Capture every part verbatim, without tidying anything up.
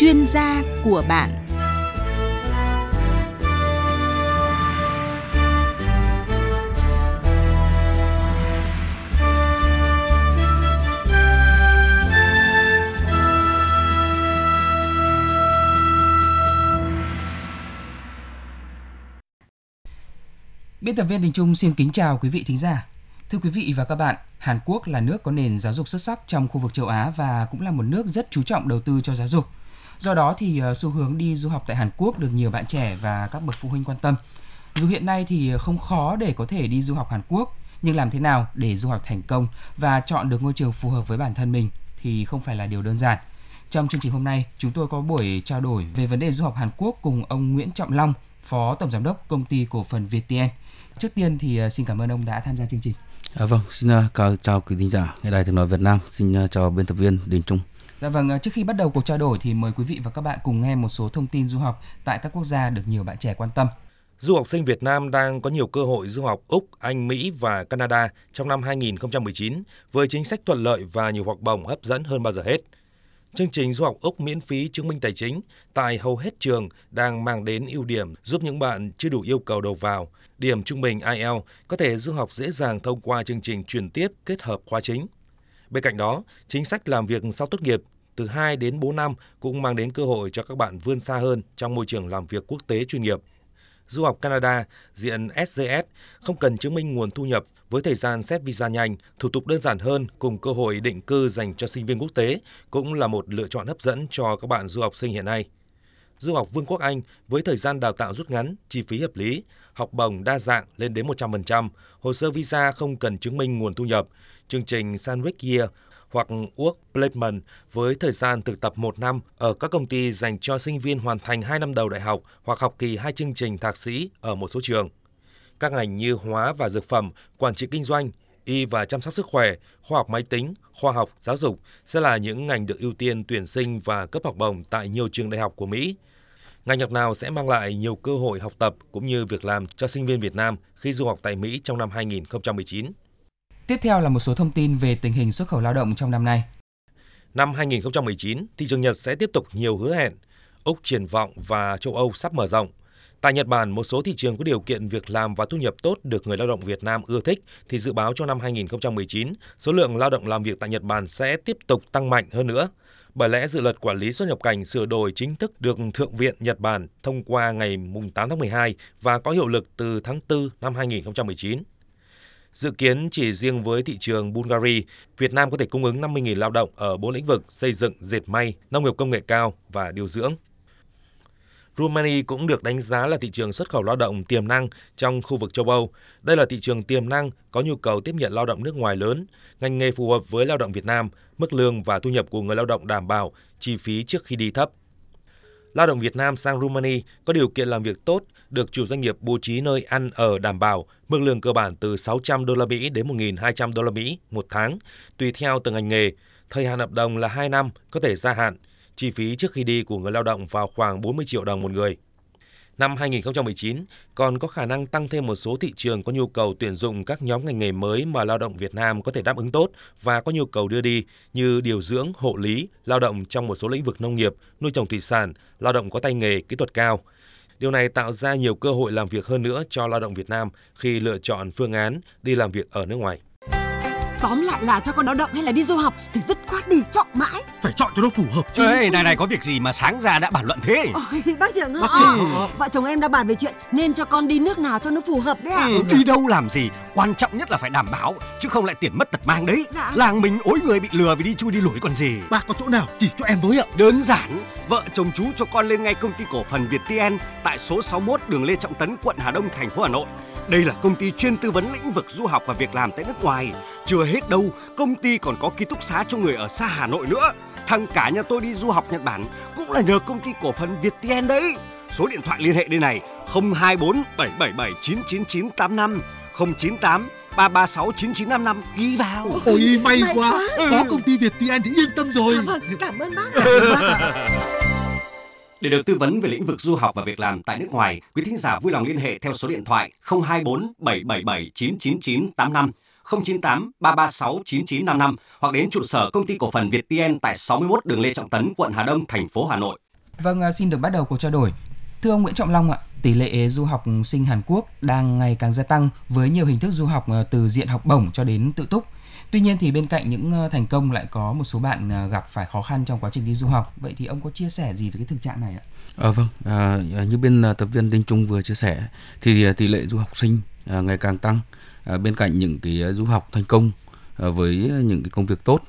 chuyên gia của bạn. Biên tập viên Đình Trung xin kính chào quý vị thính giả. Thưa quý vị và các bạn, Hàn Quốc là nước có nền giáo dục xuất sắc trong khu vực châu Á và cũng là một nước rất chú trọng đầu tư cho giáo dục. Do đó thì xu hướng đi du học tại Hàn Quốc được nhiều bạn trẻ và các bậc phụ huynh quan tâm. Dù hiện nay thì không khó để có thể đi du học Hàn Quốc, nhưng làm thế nào để du học thành công và chọn được ngôi trường phù hợp với bản thân mình thì không phải là điều đơn giản. Trong chương trình hôm nay, chúng tôi có buổi trao đổi về vấn đề du học Hàn Quốc cùng ông Nguyễn Trọng Long, Phó Tổng Giám đốc Công ty Cổ phần Việt Tiên. Trước tiên thì xin cảm ơn ông đã tham gia chương trình. À, vâng, xin chào, chào quý thính giả Đài Tiếng nói Việt Nam, xin chào biên tập viên Đình Trung. Dạ vâng, trước khi bắt đầu cuộc trao đổi thì mời quý vị và các bạn cùng nghe một số thông tin du học tại các quốc gia được nhiều bạn trẻ quan tâm. Du học sinh Việt Nam đang có nhiều cơ hội du học Úc, Anh, Mỹ và Canada trong năm hai nghìn không trăm mười chín với chính sách thuận lợi và nhiều học bổng hấp dẫn hơn bao giờ hết. Chương trình du học Úc miễn phí chứng minh tài chính tại hầu hết trường đang mang đến ưu điểm giúp những bạn chưa đủ yêu cầu đầu vào, điểm trung bình ai eo có thể du học dễ dàng thông qua chương trình chuyển tiếp kết hợp khóa chính. Bên cạnh đó, chính sách làm việc sau tốt nghiệp từ hai đến bốn năm cũng mang đến cơ hội cho các bạn vươn xa hơn trong môi trường làm việc quốc tế chuyên nghiệp. Du học Canada diện ét giê ét không cần chứng minh nguồn thu nhập với thời gian xét visa nhanh, thủ tục đơn giản hơn cùng cơ hội định cư dành cho sinh viên quốc tế cũng là một lựa chọn hấp dẫn cho các bạn du học sinh hiện nay. Du học Vương quốc Anh với thời gian đào tạo rút ngắn, chi phí hợp lý, học bổng đa dạng lên đến một trăm phần trăm, hồ sơ visa không cần chứng minh nguồn thu nhập, chương trình Sandwich Year hoặc Work Placement với thời gian thực tập một năm ở các công ty dành cho sinh viên hoàn thành hai năm đầu đại học hoặc học kỳ hai chương trình thạc sĩ ở một số trường. Các ngành như hóa và dược phẩm, quản trị kinh doanh, y và chăm sóc sức khỏe, khoa học máy tính, khoa học, giáo dục sẽ là những ngành được ưu tiên tuyển sinh và cấp học bổng tại nhiều trường đại học của Mỹ. Ngành học nào sẽ mang lại nhiều cơ hội học tập cũng như việc làm cho sinh viên Việt Nam khi du học tại Mỹ trong năm hai nghìn không trăm mười chín. Tiếp theo là một số thông tin về tình hình xuất khẩu lao động trong năm nay. Năm hai nghìn không trăm mười chín, thị trường Nhật sẽ tiếp tục nhiều hứa hẹn. Úc triển vọng và châu Âu sắp mở rộng. Tại Nhật Bản, một số thị trường có điều kiện việc làm và thu nhập tốt được người lao động Việt Nam ưa thích thì dự báo trong năm hai nghìn không trăm mười chín, số lượng lao động làm việc tại Nhật Bản sẽ tiếp tục tăng mạnh hơn nữa. Bởi lẽ dự luật quản lý xuất nhập cảnh sửa đổi chính thức được Thượng viện Nhật Bản thông qua ngày tám tháng mười hai và có hiệu lực từ tháng tư năm hai nghìn không trăm mười chín. Dự kiến chỉ riêng với thị trường Bulgaria, Việt Nam có thể cung ứng năm mươi nghìn lao động ở bốn lĩnh vực xây dựng, dệt may, nông nghiệp công nghệ cao và điều dưỡng. Rumani cũng được đánh giá là thị trường xuất khẩu lao động tiềm năng trong khu vực châu Âu. Đây là thị trường tiềm năng có nhu cầu tiếp nhận lao động nước ngoài lớn, ngành nghề phù hợp với lao động Việt Nam, mức lương và thu nhập của người lao động đảm bảo, chi phí trước khi đi thấp. Lao động Việt Nam sang Rumani có điều kiện làm việc tốt, được chủ doanh nghiệp bố trí nơi ăn ở đảm bảo, mức lương cơ bản từ sáu trăm đô la Mỹ đến một nghìn hai trăm đô la Mỹ một tháng, tùy theo từng ngành nghề. Thời hạn hợp đồng là hai năm, có thể gia hạn. Chi phí trước khi đi của người lao động vào khoảng bốn mươi triệu đồng một người. Năm hai nghìn không trăm mười chín còn có khả năng tăng thêm một số thị trường có nhu cầu tuyển dụng các nhóm ngành nghề mới mà lao động Việt Nam có thể đáp ứng tốt và có nhu cầu đưa đi như điều dưỡng, hộ lý, lao động trong một số lĩnh vực nông nghiệp, nuôi trồng thủy sản, lao động có tay nghề, kỹ thuật cao. Điều này tạo ra nhiều cơ hội làm việc hơn nữa cho lao động Việt Nam khi lựa chọn phương án đi làm việc ở nước ngoài. Tóm lại là cho con lao động hay là đi du học thì dứt khoát đi chọn mãi. Phải chọn cho nó phù hợp chứ. Ê, này này có việc gì mà sáng ra đã bàn luận thế? Ôi, bác trưởng ơi, vợ chồng em đã bàn về chuyện nên cho con đi nước nào cho nó phù hợp đấy ạ. À? Ừ, đi đâu làm gì, quan trọng nhất là phải đảm bảo chứ không lại tiền mất tật mang đấy. Dạ. Làng mình ối người bị lừa vì đi chui đi lủi còn gì. Bác có chỗ nào chỉ cho em với ạ? Đơn giản, vợ chồng chú cho con lên ngay công ty cổ phần Việt Tiên tại số sáu mươi mốt đường Lê Trọng Tấn, quận Hà Đông, thành phố Hà Nội. Đây là công ty chuyên tư vấn lĩnh vực du học và việc làm tại nước ngoài. Chưa hết đâu, công ty còn có ký túc xá cho người ở xa Hà Nội nữa. Thằng cả nhà tôi đi du học Nhật Bản cũng là nhờ công ty cổ phần Việt Tiên đấy. Số điện thoại liên hệ đây này: không hai bốn bảy bảy bảy chín chín chín tám năm, không chín tám ba ba sáu chín chín năm năm. Ghi vào. Ôi may, may quá. quá Có công ty Việt Tiên thì yên tâm rồi. Cảm ơn, cảm ơn bác, cảm ơn bác. Để được tư vấn về lĩnh vực du học và việc làm tại nước ngoài, quý thính giả vui lòng liên hệ theo số điện thoại không hai bốn bảy bảy bảy chín chín chín tám năm, không chín tám ba ba sáu chín chín năm năm hoặc đến trụ sở công ty cổ phần Việt Tiên tại sáu mươi mốt đường Lê Trọng Tấn, quận Hà Đông, thành phố Hà Nội. Vâng, xin được bắt đầu cuộc trao đổi. Thưa ông Nguyễn Trọng Long ạ, tỷ lệ du học sinh Hàn Quốc đang ngày càng gia tăng với nhiều hình thức du học từ diện học bổng cho đến tự túc. Tuy nhiên thì bên cạnh những thành công lại có một số bạn gặp phải khó khăn trong quá trình đi du học. Vậy thì ông có chia sẻ gì về cái thực trạng này ạ? À, vâng, à, như bên tập viên Đình Trung vừa chia sẻ thì tỷ lệ du học sinh ngày càng tăng bên cạnh những cái du học thành công với những cái công việc tốt.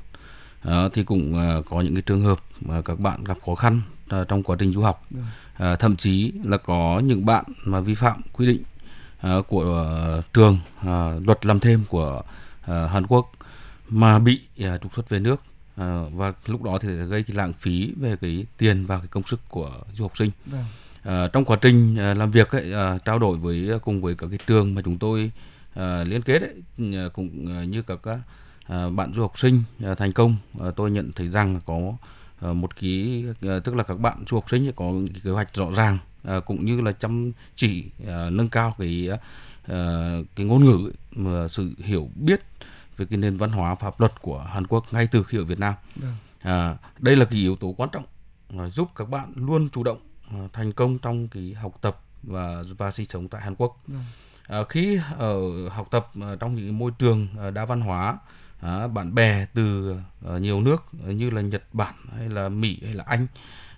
À, thì cũng à, có những cái trường hợp mà các bạn gặp khó khăn à, trong quá trình du học, à, thậm chí là có những bạn mà vi phạm quy định à, của à, trường à, luật làm thêm của à, Hàn Quốc mà bị à, trục xuất về nước, à, và lúc đó thì gây cái lãng phí về cái tiền và cái công sức của du học sinh. À, trong quá trình à, làm việc ấy, à, trao đổi với cùng với các cái trường mà chúng tôi à, liên kết ấy, cũng như các À, bạn du học sinh à, thành công, à, tôi nhận thấy rằng có à, một cái à, tức là các bạn du học sinh có những kế hoạch rõ ràng, à, cũng như là chăm chỉ à, nâng cao cái à, cái ngôn ngữ, mà sự hiểu biết về cái nền văn hóa pháp luật của Hàn Quốc ngay từ khi ở Việt Nam. À, đây là cái yếu tố quan trọng à, giúp các bạn luôn chủ động à, thành công trong cái học tập và và sinh sống tại Hàn Quốc. À, khi ở à, học tập à, trong những môi trường à, đa văn hóa, À, bạn bè từ uh, nhiều nước như là Nhật Bản hay là Mỹ hay là Anh,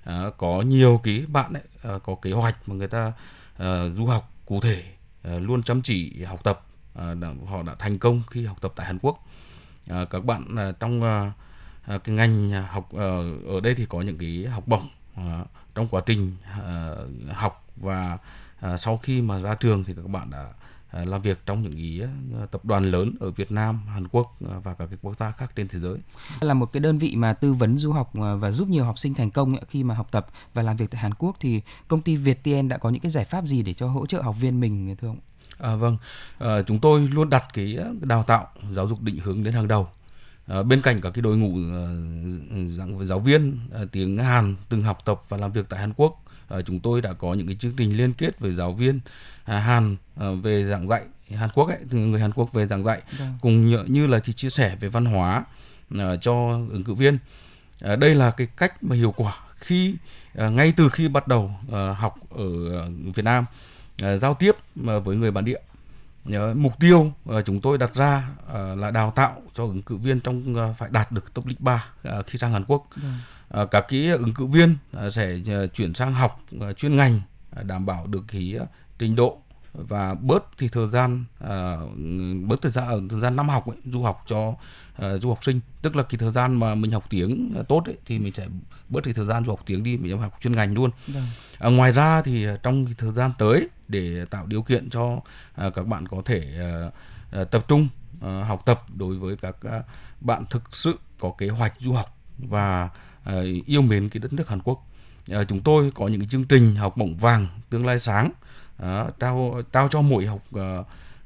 à, có nhiều cái bạn ấy, uh, có kế hoạch mà người ta uh, du học cụ thể, uh, luôn chăm chỉ học tập, uh, đã, họ đã thành công khi học tập tại Hàn Quốc. Uh, các bạn uh, trong uh, cái ngành học uh, ở đây thì có những cái học bổng uh, trong quá trình uh, học, và uh, sau khi mà ra trường thì các bạn đã làm việc trong những ý, tập đoàn lớn ở Việt Nam, Hàn Quốc và các cái quốc gia khác trên thế giới. Là một cái đơn vị mà tư vấn du học và giúp nhiều học sinh thành công khi mà học tập và làm việc tại Hàn Quốc, thì công ty Việt Tiên đã có những cái giải pháp gì để cho hỗ trợ học viên mình, thưa ông? À, vâng, à, chúng tôi luôn đặt cái đào tạo, giáo dục định hướng đến hàng đầu. À, bên cạnh các cái đội ngũ à, giáo viên à, tiếng Hàn từng học tập và làm việc tại Hàn Quốc, À, chúng tôi đã có những cái chương trình liên kết với giáo viên à, Hàn à, về giảng dạy Hàn Quốc ấy, người Hàn Quốc về giảng dạy, Được. cùng như, như là cái chia sẻ về văn hóa à, cho ứng cử viên. À, đây là cái cách mà hiệu quả khi à, ngay từ khi bắt đầu à, học ở Việt Nam, à, giao tiếp à, với người bản địa. À, mục tiêu à, chúng tôi đặt ra à, là đào tạo cho ứng cử viên trong à, phải đạt được Topik ba à, khi sang Hàn Quốc. Được. Các cái ứng cử viên sẽ chuyển sang học chuyên ngành, đảm bảo được cái trình độ và bớt thì thời gian bớt thời gian thời gian năm học ấy, du học cho du học sinh, tức là cái thời gian mà mình học tiếng tốt ấy, thì mình sẽ bớt cái thời gian du học tiếng đi, mình học chuyên ngành luôn. À, ngoài ra thì trong cái thời gian tới, để tạo điều kiện cho các bạn có thể tập trung học tập đối với các bạn thực sự có kế hoạch du học và À, yêu mến cái đất nước Hàn Quốc, à, chúng tôi có những cái chương trình học bổng vàng tương lai sáng, à, trao trao cho mỗi học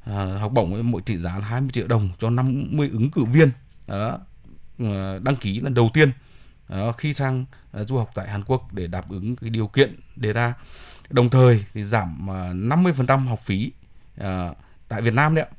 à, học bổng mỗi trị giá hai mươi triệu đồng cho năm mươi ứng cử viên à, đăng ký lần đầu tiên à, khi sang à, du học tại Hàn Quốc, để đáp ứng cái điều kiện đề ra. Đồng thời thì giảm à, năm mươi phần trăm học phí à, tại Việt Nam đấy ạ.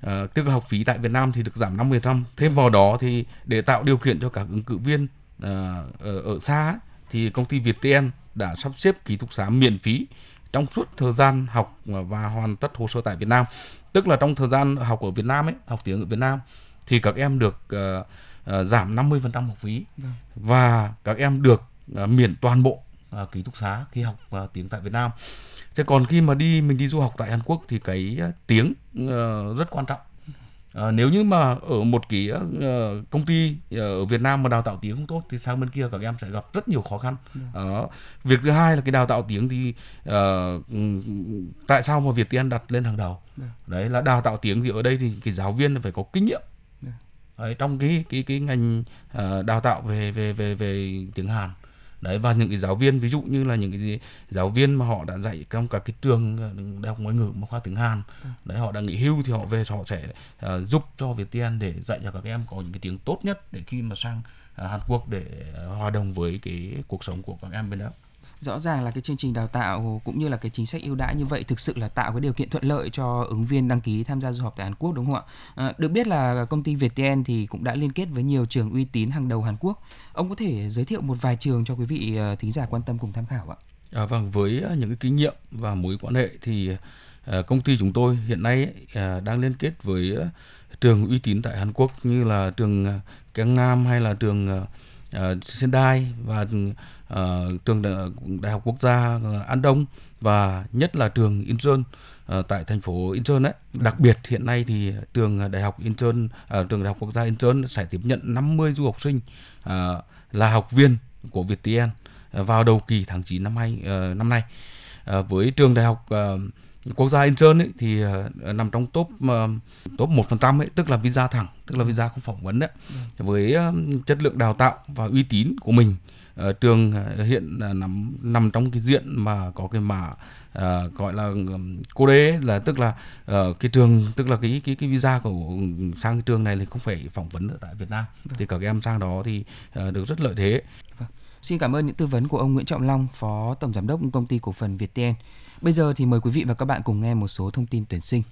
À, tức là học phí tại Việt Nam thì được giảm năm mươi phần trăm. Thêm vào đó thì để tạo điều kiện cho các ứng cử viên À, ở, ở xa thì công ty Việt Tiên đã sắp xếp ký túc xá miễn phí trong suốt thời gian học và hoàn tất hồ sơ tại Việt Nam. Tức là trong thời gian học ở Việt Nam ấy, học tiếng ở Việt Nam, thì các em được uh, uh, giảm năm mươi phần trăm học phí, Được. và các em được uh, miễn toàn bộ uh, ký túc xá khi học uh, tiếng tại Việt Nam. Thế còn khi mà đi mình đi du học tại Hàn Quốc thì cái uh, tiếng uh, rất quan trọng. À, nếu như mà ở một cái uh, công ty uh, ở Việt Nam mà đào tạo tiếng không tốt thì sang bên kia các em sẽ gặp rất nhiều khó khăn. Uh, việc thứ hai là cái đào tạo tiếng thì uh, tại sao mà Việt Tiên đặt lên hàng đầu? Được. Đấy là đào tạo tiếng thì ở đây thì cái giáo viên phải có kinh nghiệm. Đấy, trong cái cái cái ngành uh, đào tạo về về về về tiếng Hàn. Đấy, và những cái giáo viên ví dụ như là những cái giáo viên mà họ đã dạy trong các cái trường đại học ngoại ngữ mà khoa tiếng Hàn, đấy, họ đã nghỉ hưu thì họ về, họ sẽ uh, giúp cho Việt Tiên để dạy cho các em có những cái tiếng tốt nhất để khi mà sang uh, Hàn Quốc để uh, hòa đồng với cái cuộc sống của các em bên đó. Rõ ràng là cái chương trình đào tạo cũng như là cái chính sách ưu đãi như vậy thực sự là tạo cái điều kiện thuận lợi cho ứng viên đăng ký tham gia du học tại Hàn Quốc, đúng không ạ? À, được biết là công ty Việt Tiên thì cũng đã liên kết với nhiều trường uy tín hàng đầu Hàn Quốc. Ông có thể giới thiệu một vài trường cho quý vị thính giả quan tâm cùng tham khảo ạ? À, vâng, với những cái kinh nghiệm và mối quan hệ thì công ty chúng tôi hiện nay đang liên kết với trường uy tín tại Hàn Quốc như là trường Kangnam hay là trường Uh, Sendai và uh, trường Đại học Quốc gia An Đông, và nhất là trường Incheon uh, tại thành phố Incheon đấy. Đặc biệt hiện nay thì trường Đại học Incheon, uh, trường Đại học Quốc gia Incheon sẽ tiếp nhận năm mươi du học sinh uh, là học viên của Việt Tiên uh, vào đầu kỳ tháng chín năm hai uh, năm nay. Uh, với trường Đại học uh, Quốc gia Incheon ấy thì uh, nằm trong top uh, top một phần trăm ấy, tức là visa thẳng, tức là visa không phỏng vấn đấy. Ừ. Với uh, chất lượng đào tạo và uy tín của mình, uh, trường uh, hiện uh, nằm nằm trong cái diện mà có cái mã uh, gọi là um, cô đế, là tức là uh, cái trường tức là cái cái cái visa của sang cái trường này thì không phải phỏng vấn ở tại Việt Nam. Ừ. Thì các em sang đó thì uh, được rất lợi thế. Ừ. Xin cảm ơn những tư vấn của ông Nguyễn Trọng Long, Phó Tổng Giám đốc Công ty Cổ phần Việt Tiên. Bây giờ thì mời quý vị và các bạn cùng nghe một số thông tin tuyển sinh.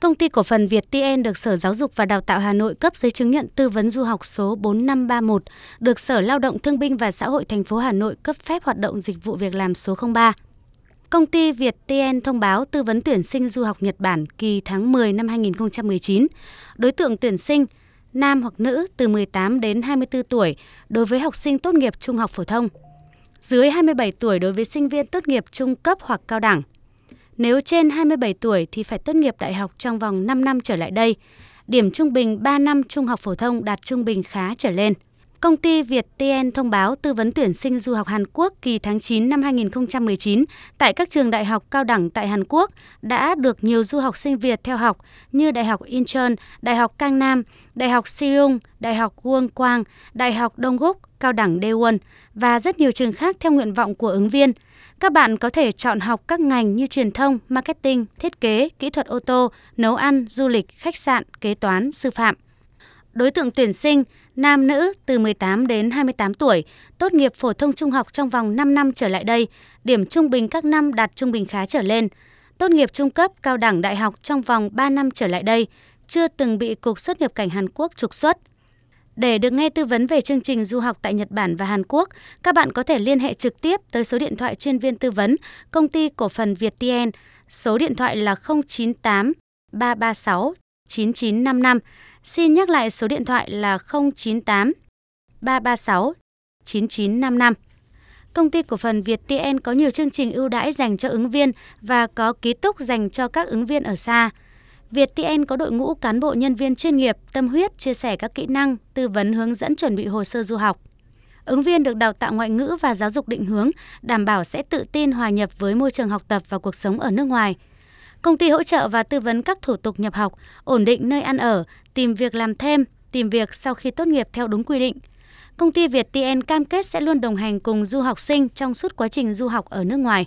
Công ty Cổ phần Việt Tiên được Sở Giáo dục và Đào tạo Hà Nội cấp giấy chứng nhận tư vấn du học số bốn năm ba một, được Sở Lao động Thương binh và Xã hội thành phố Hà Nội cấp phép hoạt động dịch vụ việc làm số không ba. Công ty Việt Tiên thông báo tư vấn tuyển sinh du học Nhật Bản kỳ tháng mười năm hai không một chín. Đối tượng tuyển sinh nam hoặc nữ từ mười tám đến hai mươi tư tuổi đối với học sinh tốt nghiệp trung học phổ thông, dưới hai mươi bảy tuổi đối với sinh viên tốt nghiệp trung cấp hoặc cao đẳng. Nếu trên hai mươi bảy tuổi thì phải tốt nghiệp đại học trong vòng năm năm trở lại đây, điểm trung bình ba năm trung học phổ thông đạt trung bình khá trở lên. Công ty Việt Tiên thông báo tư vấn tuyển sinh du học Hàn Quốc kỳ tháng chín năm hai không một chín tại các trường đại học cao đẳng tại Hàn Quốc đã được nhiều du học sinh Việt theo học như Đại học Incheon, Đại học Kangnam, Đại học Sejong, Đại học Wonkwang, Đại học Dongguk, Cao đẳng Daewon và rất nhiều trường khác theo nguyện vọng của ứng viên. Các bạn có thể chọn học các ngành như truyền thông, marketing, thiết kế, kỹ thuật ô tô, nấu ăn, du lịch, khách sạn, kế toán, sư phạm. Đối tượng tuyển sinh nam nữ từ mười tám đến hai mươi tám tuổi, tốt nghiệp phổ thông trung học trong vòng năm năm trở lại đây, điểm trung bình các năm đạt trung bình khá trở lên, tốt nghiệp trung cấp, cao đẳng, đại học trong vòng ba năm trở lại đây, chưa từng bị Cục Xuất nhập cảnh Hàn Quốc trục xuất. Để được nghe tư vấn về chương trình du học tại Nhật Bản và Hàn Quốc, các bạn có thể liên hệ trực tiếp tới số điện thoại chuyên viên tư vấn Công ty Cổ phần Việt Tiên, số điện thoại là không chín tám ba ba sáu chín chín năm năm. Xin nhắc lại số điện thoại là không chín tám ba ba sáu chín chín năm năm. Công ty Cổ phần Việt Tiên có nhiều chương trình ưu đãi dành cho ứng viên và có ký túc dành cho các ứng viên ở xa. Việt Tiên có đội ngũ cán bộ nhân viên chuyên nghiệp, tâm huyết, chia sẻ các kỹ năng, tư vấn hướng dẫn chuẩn bị hồ sơ du học. Ứng viên được đào tạo ngoại ngữ và giáo dục định hướng, đảm bảo sẽ tự tin hòa nhập với môi trường học tập và cuộc sống ở nước ngoài. Công ty hỗ trợ và tư vấn các thủ tục nhập học, ổn định nơi ăn ở, tìm việc làm thêm, tìm việc sau khi tốt nghiệp theo đúng quy định. Công ty Việt Tiên cam kết sẽ luôn đồng hành cùng du học sinh trong suốt quá trình du học ở nước ngoài.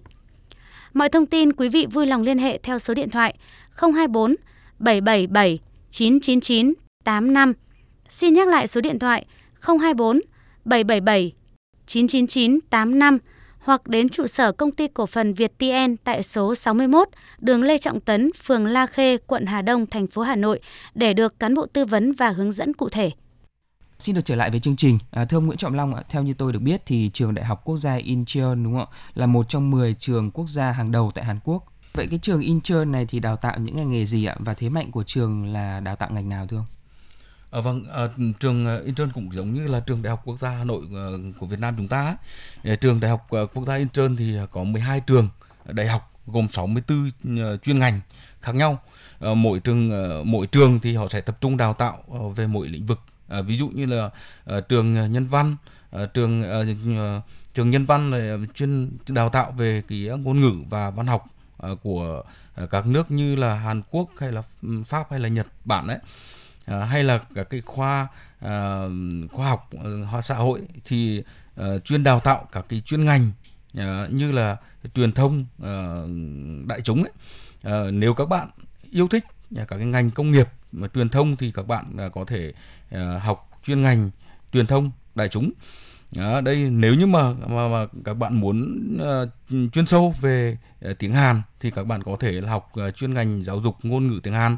Mọi thông tin quý vị vui lòng liên hệ theo số điện thoại không hai bốn bảy bảy bảy chín chín chín tám năm. Xin nhắc lại số điện thoại không hai bốn bảy bảy bảy chín chín chín tám năm hoặc đến trụ sở Công ty Cổ phần Việt Tiên tại số sáu mươi mốt đường Lê Trọng Tấn, phường La Khê, quận Hà Đông, thành phố Hà Nội để được cán bộ tư vấn và hướng dẫn cụ thể. Xin được trở lại với chương trình. À, thưa ông Nguyễn Trọng Long ạ, theo như tôi được biết thì trường Đại học Quốc gia Incheon, đúng không ạ, là một trong mười trường quốc gia hàng đầu tại Hàn Quốc. Vậy cái trường Incheon này thì đào tạo những ngành nghề gì ạ, và thế mạnh của trường là đào tạo ngành nào thưa ông? À, vâng, à, trường Incheon cũng giống như là trường Đại học Quốc gia Hà Nội của Việt Nam chúng ta. Trường Đại học Quốc gia Incheon thì có mười hai trường đại học gồm sáu mươi tư chuyên ngành khác nhau. Mỗi trường mỗi trường thì họ sẽ tập trung đào tạo về mỗi lĩnh vực. À, ví dụ như là uh, trường nhân văn, uh, trường uh, trường nhân văn là chuyên đào tạo về cái ngôn ngữ và văn học uh, của uh, các nước như là Hàn Quốc hay là Pháp hay là Nhật Bản đấy, uh, hay là các cái khoa uh, khoa học uh, khoa xã hội thì uh, chuyên đào tạo các cái chuyên ngành uh, như là truyền thông, uh, đại chúng ấy. Uh, nếu các bạn yêu thích uh, các cái ngành công nghiệp mà truyền thông thì các bạn có thể uh, học chuyên ngành truyền thông đại chúng. Đó, đây nếu như mà, mà, mà các bạn muốn uh, chuyên sâu về uh, tiếng Hàn thì các bạn có thể học uh, chuyên ngành giáo dục ngôn ngữ tiếng Hàn.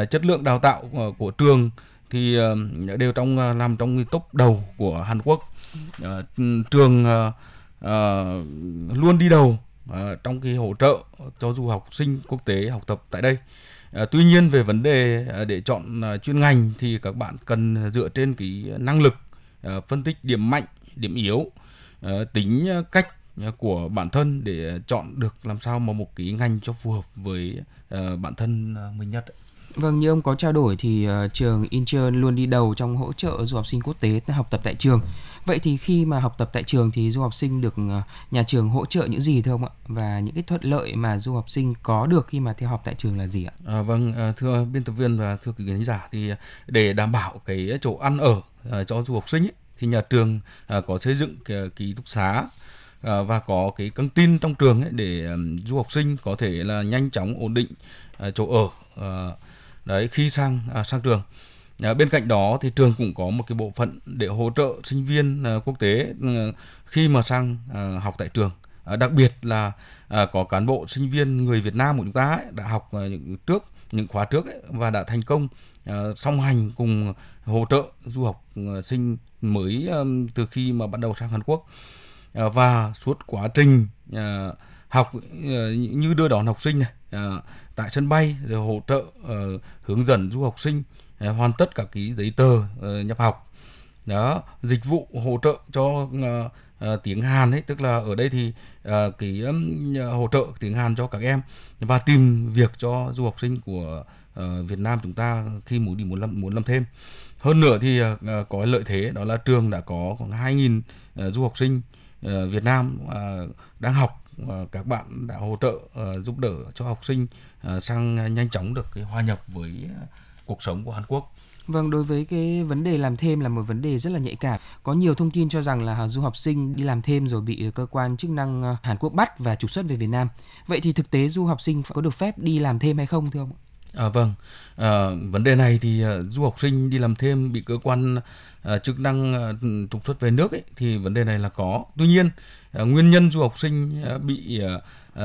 Uh, chất lượng đào tạo uh, của trường thì uh, đều trong uh, làm trong top đầu của Hàn Quốc. Uh, trường uh, uh, luôn đi đầu uh, trong cái hỗ trợ cho du học sinh quốc tế học tập tại đây. Uh, tuy nhiên về vấn đề uh, để chọn uh, chuyên ngành thì các bạn cần dựa trên cái năng lực, uh, phân tích điểm mạnh, điểm yếu, tính cách của bản thân để chọn được làm sao mà một cái ngành cho phù hợp với bản thân mình nhất. Vâng, như ông có trao đổi thì trường Incheon luôn đi đầu trong hỗ trợ du học sinh quốc tế học tập tại trường. Vậy thì khi mà học tập tại trường thì du học sinh được nhà trường hỗ trợ những gì thưa ông ạ? Và những cái thuận lợi mà du học sinh có được khi mà theo học tại trường là gì ạ? À, vâng, thưa biên tập viên và thưa quý khán giả, thì để đảm bảo cái chỗ ăn ở cho du học sinh ấy, thì nhà trường có xây dựng ký túc xá và có cái căng tin trong trường ấy để du học sinh có thể là nhanh chóng ổn định chỗ ở đấy khi sang sang trường. Bên cạnh đó thì trường cũng có một cái bộ phận để hỗ trợ sinh viên quốc tế khi mà sang học tại trường. Đặc biệt là có cán bộ sinh viên người Việt Nam của chúng ta ấy, đã học những trước những khóa trước ấy, và đã thành công song hành cùng hỗ trợ du học sinh mới từ khi mà bắt đầu sang Hàn Quốc. Và suốt quá trình học như đưa đón học sinh này tại sân bay, rồi hỗ trợ hướng dẫn du học sinh hoàn tất các cái giấy tờ nhập học. Đó, dịch vụ hỗ trợ cho Uh, tiếng Hàn ấy, tức là ở đây thì uh, cái um, hỗ trợ tiếng Hàn cho các em và tìm việc cho du học sinh của uh, Việt Nam chúng ta khi muốn đi muốn làm muốn làm thêm. Hơn nữa thì uh, có lợi thế đó là trường đã có khoảng hai nghìn uh, du học sinh uh, Việt Nam uh, đang học. Uh, các bạn đã hỗ trợ uh, giúp đỡ cho học sinh uh, sang nhanh chóng được cái hòa nhập với uh, cuộc sống của Hàn Quốc. Vâng, đối với cái vấn đề làm thêm là một vấn đề rất là nhạy cảm. Có nhiều thông tin cho rằng là du học sinh đi làm thêm rồi bị cơ quan chức năng Hàn Quốc bắt và trục xuất về Việt Nam. Vậy thì thực tế du học sinh có được phép đi làm thêm hay không thưa ông? À, vâng, à, vấn đề này thì du học sinh đi làm thêm bị cơ quan à, chức năng à, trục xuất về nước ấy, thì vấn đề này là có. Tuy nhiên, à, nguyên nhân du học sinh à, bị à, à,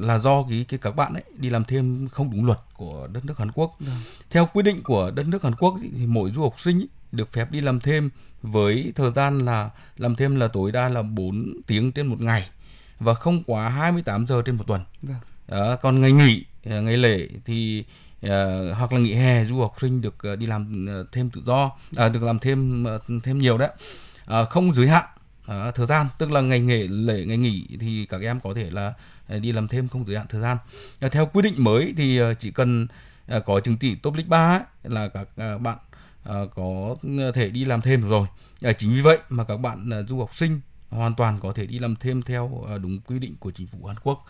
là do cái, cái các bạn ấy đi làm thêm không đúng luật của đất nước Hàn Quốc. Được. Theo quy định của đất nước Hàn Quốc ấy, thì mỗi du học sinh ấy được phép đi làm thêm với thời gian là làm thêm là tối đa là bốn tiếng trên một ngày và không quá hai mươi tám giờ trên một tuần. À, còn ngày nghỉ, ngày lễ thì uh, hoặc là nghỉ hè du học sinh được uh, đi làm uh, thêm tự do, uh, được làm thêm uh, thêm nhiều đấy, uh, không giới hạn uh, thời gian, tức là ngày nghỉ lễ ngày nghỉ thì các em có thể là uh, đi làm thêm không giới hạn thời gian. Uh, theo quy định mới thì uh, chỉ cần uh, có chứng chỉ Topik ba ấy, là các uh, bạn uh, có thể đi làm thêm được rồi. Uh, chính vì vậy mà các bạn uh, du học sinh hoàn toàn có thể đi làm thêm theo uh, đúng quy định của chính phủ Hàn Quốc.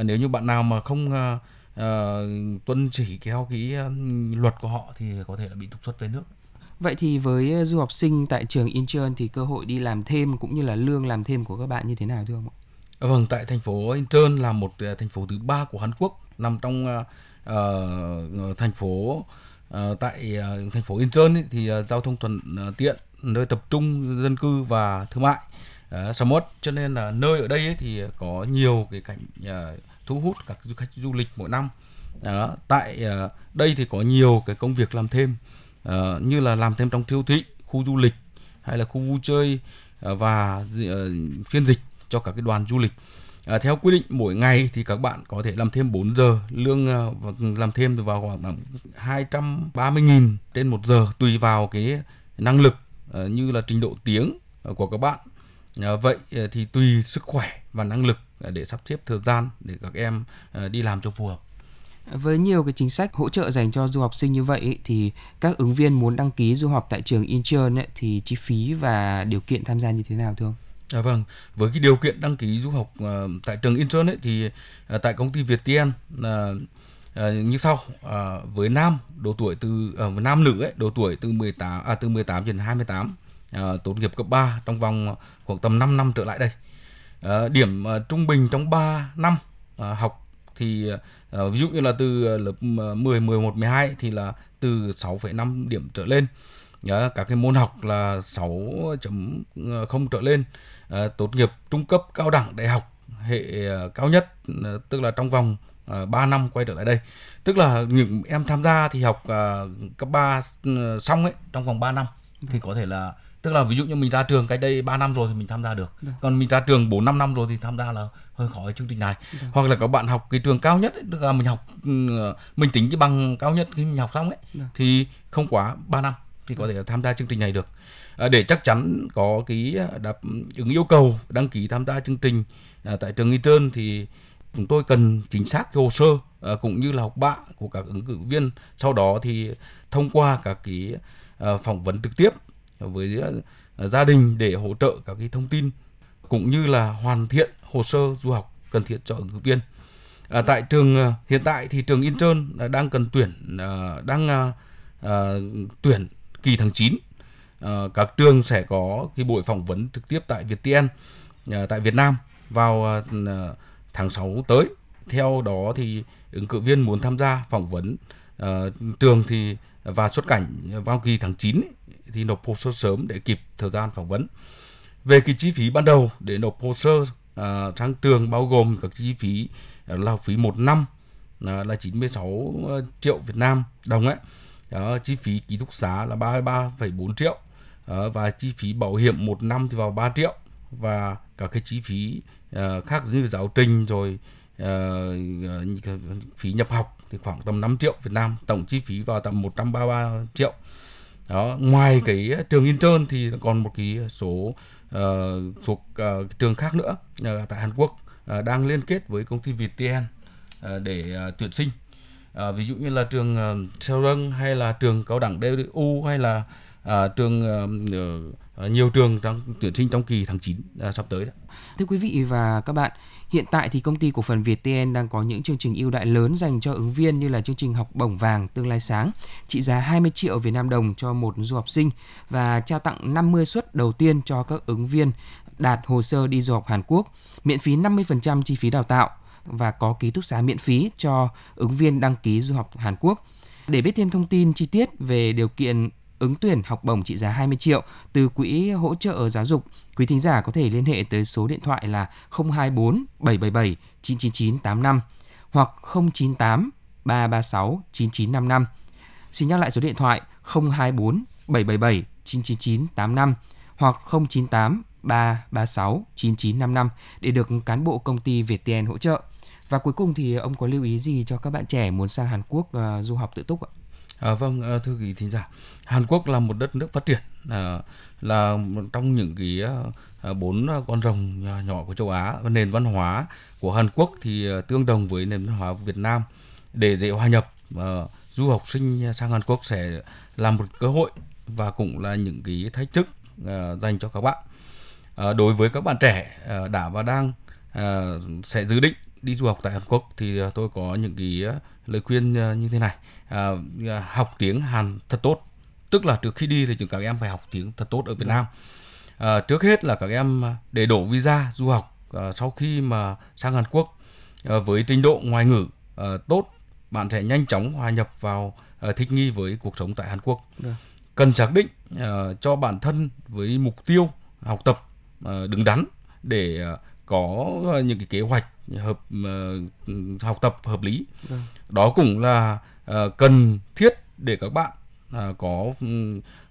Uh, nếu như bạn nào mà không uh, Uh, tuân chỉ theo cái uh, luật của họ thì có thể là bị trục xuất về nước. Vậy thì với du học sinh tại trường Incheon thì cơ hội đi làm thêm cũng như là lương làm thêm của các bạn như thế nào thưa ông ạ? À, vâng, tại thành phố Incheon là một uh, thành phố thứ ba của Hàn Quốc, nằm trong uh, uh, thành phố uh, tại uh, thành phố Incheon ấy, thì uh, giao thông thuận uh, tiện, nơi tập trung dân cư và thương mại, uh, sầm uất, cho nên là nơi ở đây ấy, thì có nhiều cái cảnh uh, thu hút các du khách du lịch mỗi năm. Đó, tại uh, đây thì có nhiều cái công việc làm thêm uh, như là làm thêm trong siêu thị, khu du lịch hay là khu vui chơi uh, và uh, phiên dịch cho các cái đoàn du lịch. Uh, theo quy định mỗi ngày thì các bạn có thể làm thêm bốn giờ, lương uh, làm thêm vào khoảng hai trăm ba mươi nghìn trên một giờ tùy vào cái năng lực uh, như là trình độ tiếng uh, của các bạn. Uh, vậy uh, thì tùy sức khỏe và năng lực để sắp xếp thời gian để các em đi làm cho phù hợp. Với nhiều cái chính sách hỗ trợ dành cho du học sinh như vậy ấy, thì các ứng viên muốn đăng ký du học tại trường Incheon ấy, thì chi phí và điều kiện tham gia như thế nào thưa ông? À, vâng, với cái điều kiện đăng ký du học uh, tại trường Incheon ấy, thì uh, tại công ty Việt Tiên uh, uh, như sau: uh, với nam độ tuổi từ uh, nam nữ ấy, độ tuổi từ mười tám à, từ mười tám đến hai mươi tám, uh, tốt nghiệp cấp ba trong vòng khoảng tầm năm năm trở lại đây. Uh, điểm uh, trung bình trong ba năm uh, học thì uh, ví dụ như là từ uh, lớp mười, mười một, mười hai thì là từ sáu phẩy năm điểm trở lên. nhớ các cái môn học là sáu chấm không trở lên, tốt nghiệp trung cấp, cao đẳng, đại học hệ cao nhất, tức là trong vòng ba năm quay trở lại đây. Tức là những em tham gia thì học cấp ba xong ấy, trong vòng ba năm thì có thể là, tức là ví dụ như mình ra trường cái đây ba năm rồi thì mình tham gia được. Được. Còn mình ra trường bốn năm năm rồi thì tham gia là hơi khó chương trình này. Được. Hoặc là các bạn học cái trường cao nhất ấy, tức là mình học, mình tính cái bằng cao nhất khi mình học xong ấy. Được. Thì không quá ba năm thì có thể tham gia chương trình này được. À, để chắc chắn có cái đáp ứng yêu cầu đăng ký tham gia chương trình à, tại trường Incheon thì chúng tôi cần chính xác hồ sơ à, cũng như là học bạ của các ứng cử viên. Sau đó thì thông qua các cái à, phỏng vấn trực tiếp với à, gia đình để hỗ trợ các cái thông tin cũng như là hoàn thiện hồ sơ du học cần thiết cho ứng cử viên. À, tại trường à, hiện tại thì trường Incheon à, đang cần tuyển à, đang à, à, tuyển kỳ tháng chín. À, các trường sẽ có cái buổi phỏng vấn trực tiếp tại Việt Tiên à, tại Việt Nam vào à, tháng sáu tới. Theo đó thì ứng cử viên muốn tham gia phỏng vấn à, trường thì và xuất cảnh vào kỳ tháng chín ấy, thì nộp hồ sơ sớm để kịp thời gian phỏng vấn. Về cái chi phí ban đầu để nộp hồ sơ à, sang trường bao gồm các chi phí là học phí một năm à, là chín mươi sáu triệu Việt Nam đồng ấy. À, chi phí ký túc xá là ba mươi ba phẩy bốn triệu. À, và chi phí bảo hiểm một năm thì vào ba triệu, và các cái chi phí uh, khác như giáo trình rồi uh, phí nhập học thì khoảng tầm năm triệu Việt Nam, tổng chi phí vào tầm một trăm ba mươi ba triệu. Đó, ngoài cái trường Incheon thì còn một cái số thuộc uh, uh, trường khác nữa uh, tại Hàn Quốc uh, đang liên kết với công ty Việt Tiên uh, để uh, tuyển sinh. Uh, ví dụ như là trường uh, Sejong hay là trường cao đẳng Daewon hay là À, trường uh, nhiều trường đang tuyển sinh trong kỳ tháng chín uh, sắp tới đó. Thưa quý vị và các bạn, hiện tại thì công ty cổ phần Việt Tiên đang có những chương trình ưu đãi lớn dành cho ứng viên, như là chương trình học bổng vàng tương lai sáng trị giá hai mươi triệu Việt Nam đồng cho một du học sinh, và trao tặng năm mươi suất đầu tiên cho các ứng viên đạt hồ sơ đi du học Hàn Quốc, miễn phí năm mươi phần trăm chi phí đào tạo, và có ký túc xá miễn phí cho ứng viên đăng ký du học Hàn Quốc. Để biết thêm thông tin chi tiết về điều kiện ứng tuyển học bổng trị giá hai mươi triệu từ Quỹ Hỗ trợ Giáo dục, quý thính giả có thể liên hệ tới số điện thoại là không hai bốn bảy bảy bảy chín chín chín tám năm hoặc không chín tám ba ba sáu chín chín năm năm. Xin nhắc lại số điện thoại không hai bốn bảy bảy bảy chín chín chín tám năm hoặc không chín tám ba ba sáu chín chín năm năm để được cán bộ công ty Việt Tiên hỗ trợ. Và cuối cùng thì ông có lưu ý gì cho các bạn trẻ muốn sang Hàn Quốc uh, du học tự túc ạ? À, vâng, thưa quý thính giả, Hàn Quốc là một đất nước phát triển, à, là một trong những cái à, bốn con rồng nhỏ, nhỏ của châu Á. Nền văn hóa của Hàn Quốc thì à, tương đồng với nền văn hóa Việt Nam. Để dễ hòa nhập, à, du học sinh sang Hàn Quốc sẽ là một cơ hội và cũng là những cái thách thức à, dành cho các bạn. À, đối với các bạn trẻ à, đã và đang à, sẽ dự định đi du học tại Hàn Quốc thì à, tôi có những cái lời khuyên à, như thế này. À, học tiếng Hàn thật tốt, tức là trước khi đi thì các em phải học tiếng thật tốt ở Việt Nam. À, trước hết là các em để đổ visa du học à, sau khi mà sang Hàn Quốc à, với trình độ ngoại ngữ à, tốt, bạn sẽ nhanh chóng hòa nhập vào à, thích nghi với cuộc sống tại Hàn Quốc. Được. Cần xác định à, cho bản thân với mục tiêu học tập à, đúng đắn để à, có những cái kế hoạch hợp à, học tập hợp lý. Được. Đó cũng là À, cần thiết để các bạn à, có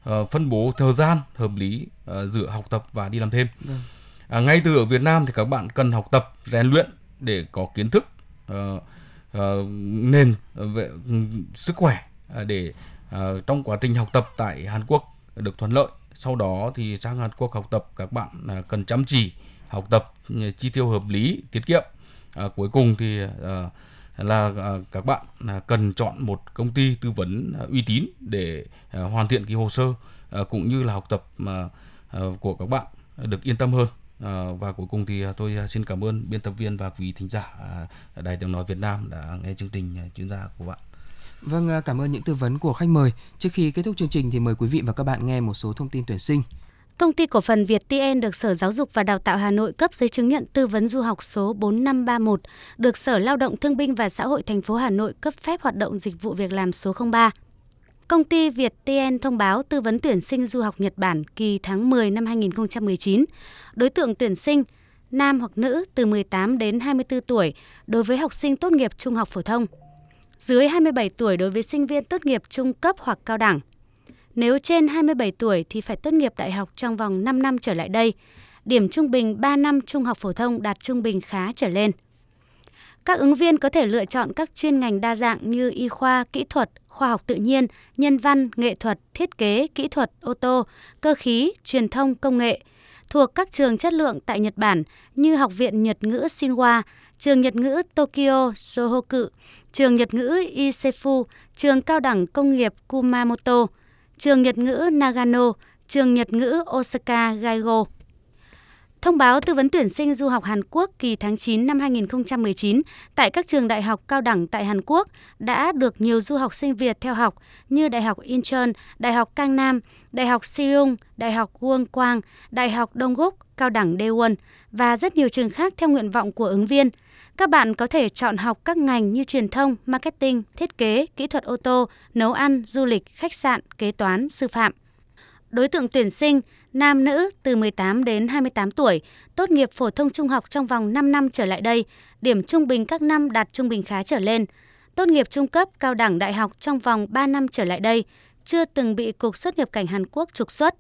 à, phân bố thời gian hợp lý à, giữa học tập và đi làm thêm. À, ngay từ ở Việt Nam thì các bạn cần học tập, rèn luyện để có kiến thức à, à, nền về sức khỏe à, để à, trong quá trình học tập tại Hàn Quốc được thuận lợi. Sau đó thì sang Hàn Quốc học tập, các bạn à, cần chăm chỉ học tập, chi tiêu hợp lý, tiết kiệm. À, cuối cùng thì à, là các bạn cần chọn một công ty tư vấn uy tín để hoàn thiện cái hồ sơ cũng như là học tập của các bạn được yên tâm hơn. Và cuối cùng thì tôi xin cảm ơn biên tập viên và quý thính giả Đài Tiếng nói Việt Nam đã nghe chương trình chuyên gia của bạn. Vâng, cảm ơn những tư vấn của khách mời. Trước khi kết thúc chương trình thì mời quý vị và các bạn nghe một số thông tin tuyển sinh. Công ty cổ phần Việt Tiên được Sở Giáo dục và Đào tạo Hà Nội cấp giấy chứng nhận tư vấn du học số bốn năm ba một, được Sở Lao động Thương binh và Xã hội thành phố Hà Nội cấp phép hoạt động dịch vụ việc làm số không ba. Công ty Việt Tiên thông báo tư vấn tuyển sinh du học Nhật Bản kỳ tháng mười năm hai nghìn không trăm mười chín. Đối tượng tuyển sinh nam hoặc nữ từ mười tám đến hai mươi tư tuổi đối với học sinh tốt nghiệp trung học phổ thông, dưới hai mươi bảy tuổi đối với sinh viên tốt nghiệp trung cấp hoặc cao đẳng. Nếu trên hai mươi bảy tuổi thì phải tốt nghiệp đại học trong vòng năm năm trở lại đây, điểm trung bình ba năm trung học phổ thông đạt trung bình khá trở lên. Các ứng viên có thể lựa chọn các chuyên ngành đa dạng như y khoa, kỹ thuật, khoa học tự nhiên, nhân văn, nghệ thuật, thiết kế, kỹ thuật, ô tô, cơ khí, truyền thông, công nghệ, thuộc các trường chất lượng tại Nhật Bản như Học viện Nhật ngữ Shinwa, Trường Nhật ngữ Tokyo Sohoku, Trường Nhật ngữ Isefu, Trường Cao đẳng Công nghiệp Kumamoto, Trường Nhật ngữ Nagano, Trường Nhật ngữ Osaka Gaigo. Thông báo tư vấn tuyển sinh du học Hàn Quốc kỳ tháng chín năm hai nghìn không trăm mười chín tại các trường đại học cao đẳng tại Hàn Quốc đã được nhiều du học sinh Việt theo học như Đại học Incheon, Đại học Kangnam, Đại học Sejong, Đại học Wonkwang, Đại học Dongguk, Cao đẳng Daewon và rất nhiều trường khác theo nguyện vọng của ứng viên. Các bạn có thể chọn học các ngành như truyền thông, marketing, thiết kế, kỹ thuật ô tô, nấu ăn, du lịch, khách sạn, kế toán, sư phạm. Đối tượng tuyển sinh nam nữ từ mười tám đến hai mươi tám tuổi, tốt nghiệp phổ thông trung học trong vòng năm năm trở lại đây, điểm trung bình các năm đạt trung bình khá trở lên, tốt nghiệp trung cấp, cao đẳng, đại học trong vòng ba năm trở lại đây, chưa từng bị Cục Xuất nhập cảnh Hàn Quốc trục xuất.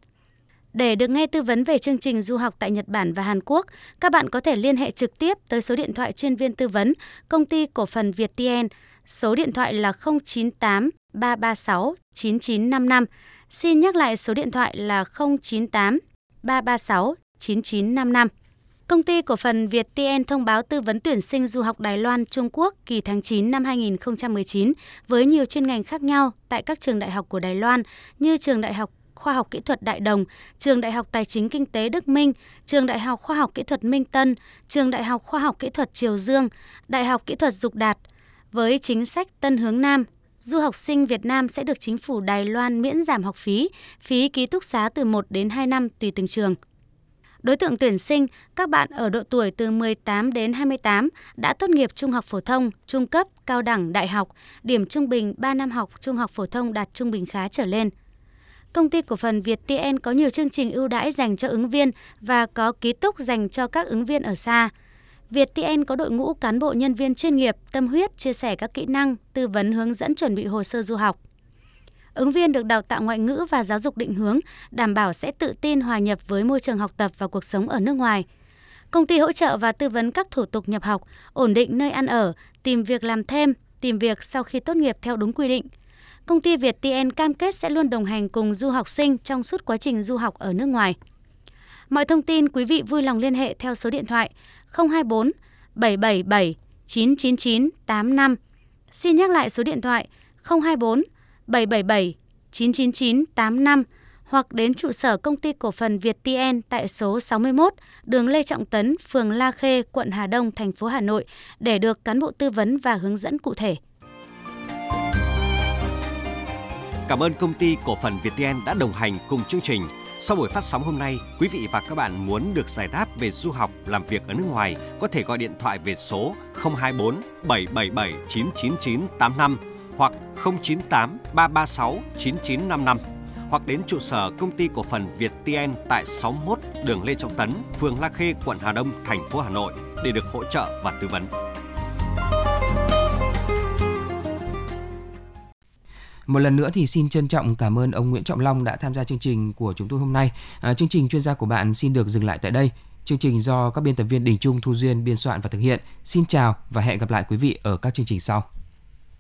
Để được nghe tư vấn về chương trình du học tại Nhật Bản và Hàn Quốc, các bạn có thể liên hệ trực tiếp tới số điện thoại chuyên viên tư vấn Công ty Cổ phần Việt Tiên, số điện thoại là không chín tám ba ba sáu chín chín năm năm. Xin nhắc lại số điện thoại là không chín tám ba ba sáu chín chín năm năm. Công ty Cổ phần Việt Tiên thông báo tư vấn tuyển sinh du học Đài Loan, Trung Quốc kỳ tháng chín năm hai nghìn không trăm mười chín với nhiều chuyên ngành khác nhau tại các trường đại học của Đài Loan như Trường Đại học Khoa học Kỹ thuật Đại Đồng, Trường Đại học Tài chính Kinh tế Đức Minh, Trường Đại học Khoa học Kỹ thuật Minh Tân, Trường Đại học Khoa học Kỹ thuật Triều Dương, Đại học Kỹ thuật Dục Đạt. Với chính sách Tân Hướng Nam, du học sinh Việt Nam sẽ được chính phủ Đài Loan miễn giảm học phí, phí ký túc xá từ một đến hai năm tùy từng trường. Đối tượng tuyển sinh, các bạn ở độ tuổi từ mười tám đến hai mươi tám đã tốt nghiệp trung học phổ thông, trung cấp, cao đẳng, đại học, điểm trung bình ba năm học trung học phổ thông đạt trung bình khá trở lên. Công ty Cổ phần Việt Tiên có nhiều chương trình ưu đãi dành cho ứng viên và có ký túc dành cho các ứng viên ở xa. Việt Tiên có đội ngũ cán bộ nhân viên chuyên nghiệp, tâm huyết, chia sẻ các kỹ năng, tư vấn hướng dẫn chuẩn bị hồ sơ du học. Ứng viên được đào tạo ngoại ngữ và giáo dục định hướng, đảm bảo sẽ tự tin hòa nhập với môi trường học tập và cuộc sống ở nước ngoài. Công ty hỗ trợ và tư vấn các thủ tục nhập học, ổn định nơi ăn ở, tìm việc làm thêm, tìm việc sau khi tốt nghiệp theo đúng quy định. Công ty Việt Tiên cam kết sẽ luôn đồng hành cùng du học sinh trong suốt quá trình du học ở nước ngoài. Mọi thông tin quý vị vui lòng liên hệ theo số điện thoại không hai bốn bảy bảy bảy chín chín chín tám năm. Xin nhắc lại số điện thoại không hai bốn bảy bảy bảy chín chín chín tám năm hoặc đến trụ sở Công ty Cổ phần Việt Tiên tại số sáu mươi mốt đường Lê Trọng Tấn, phường La Khê, quận Hà Đông, thành phố Hà Nội để được cán bộ tư vấn và hướng dẫn cụ thể. Cảm ơn Công ty Cổ phần Việt Tiên đã đồng hành cùng chương trình. Sau buổi phát sóng hôm nay, quý vị và các bạn muốn được giải đáp về du học, làm việc ở nước ngoài, có thể gọi điện thoại về số không hai bốn bảy bảy bảy chín chín chín tám năm hoặc không chín tám ba ba sáu chín chín năm năm hoặc đến trụ sở Công ty Cổ phần Việt Tiên tại sáu mươi mốt đường Lê Trọng Tấn, phường La Khê, quận Hà Đông, thành phố Hà Nội để được hỗ trợ và tư vấn. Một lần nữa thì xin trân trọng cảm ơn ông Nguyễn Trọng Long đã tham gia chương trình của chúng tôi hôm nay. À, chương trình Chuyên gia của bạn xin được dừng lại tại đây. Chương trình do các biên tập viên Đình Trung, Thu Duyên biên soạn và thực hiện. Xin chào và hẹn gặp lại quý vị ở các chương trình sau.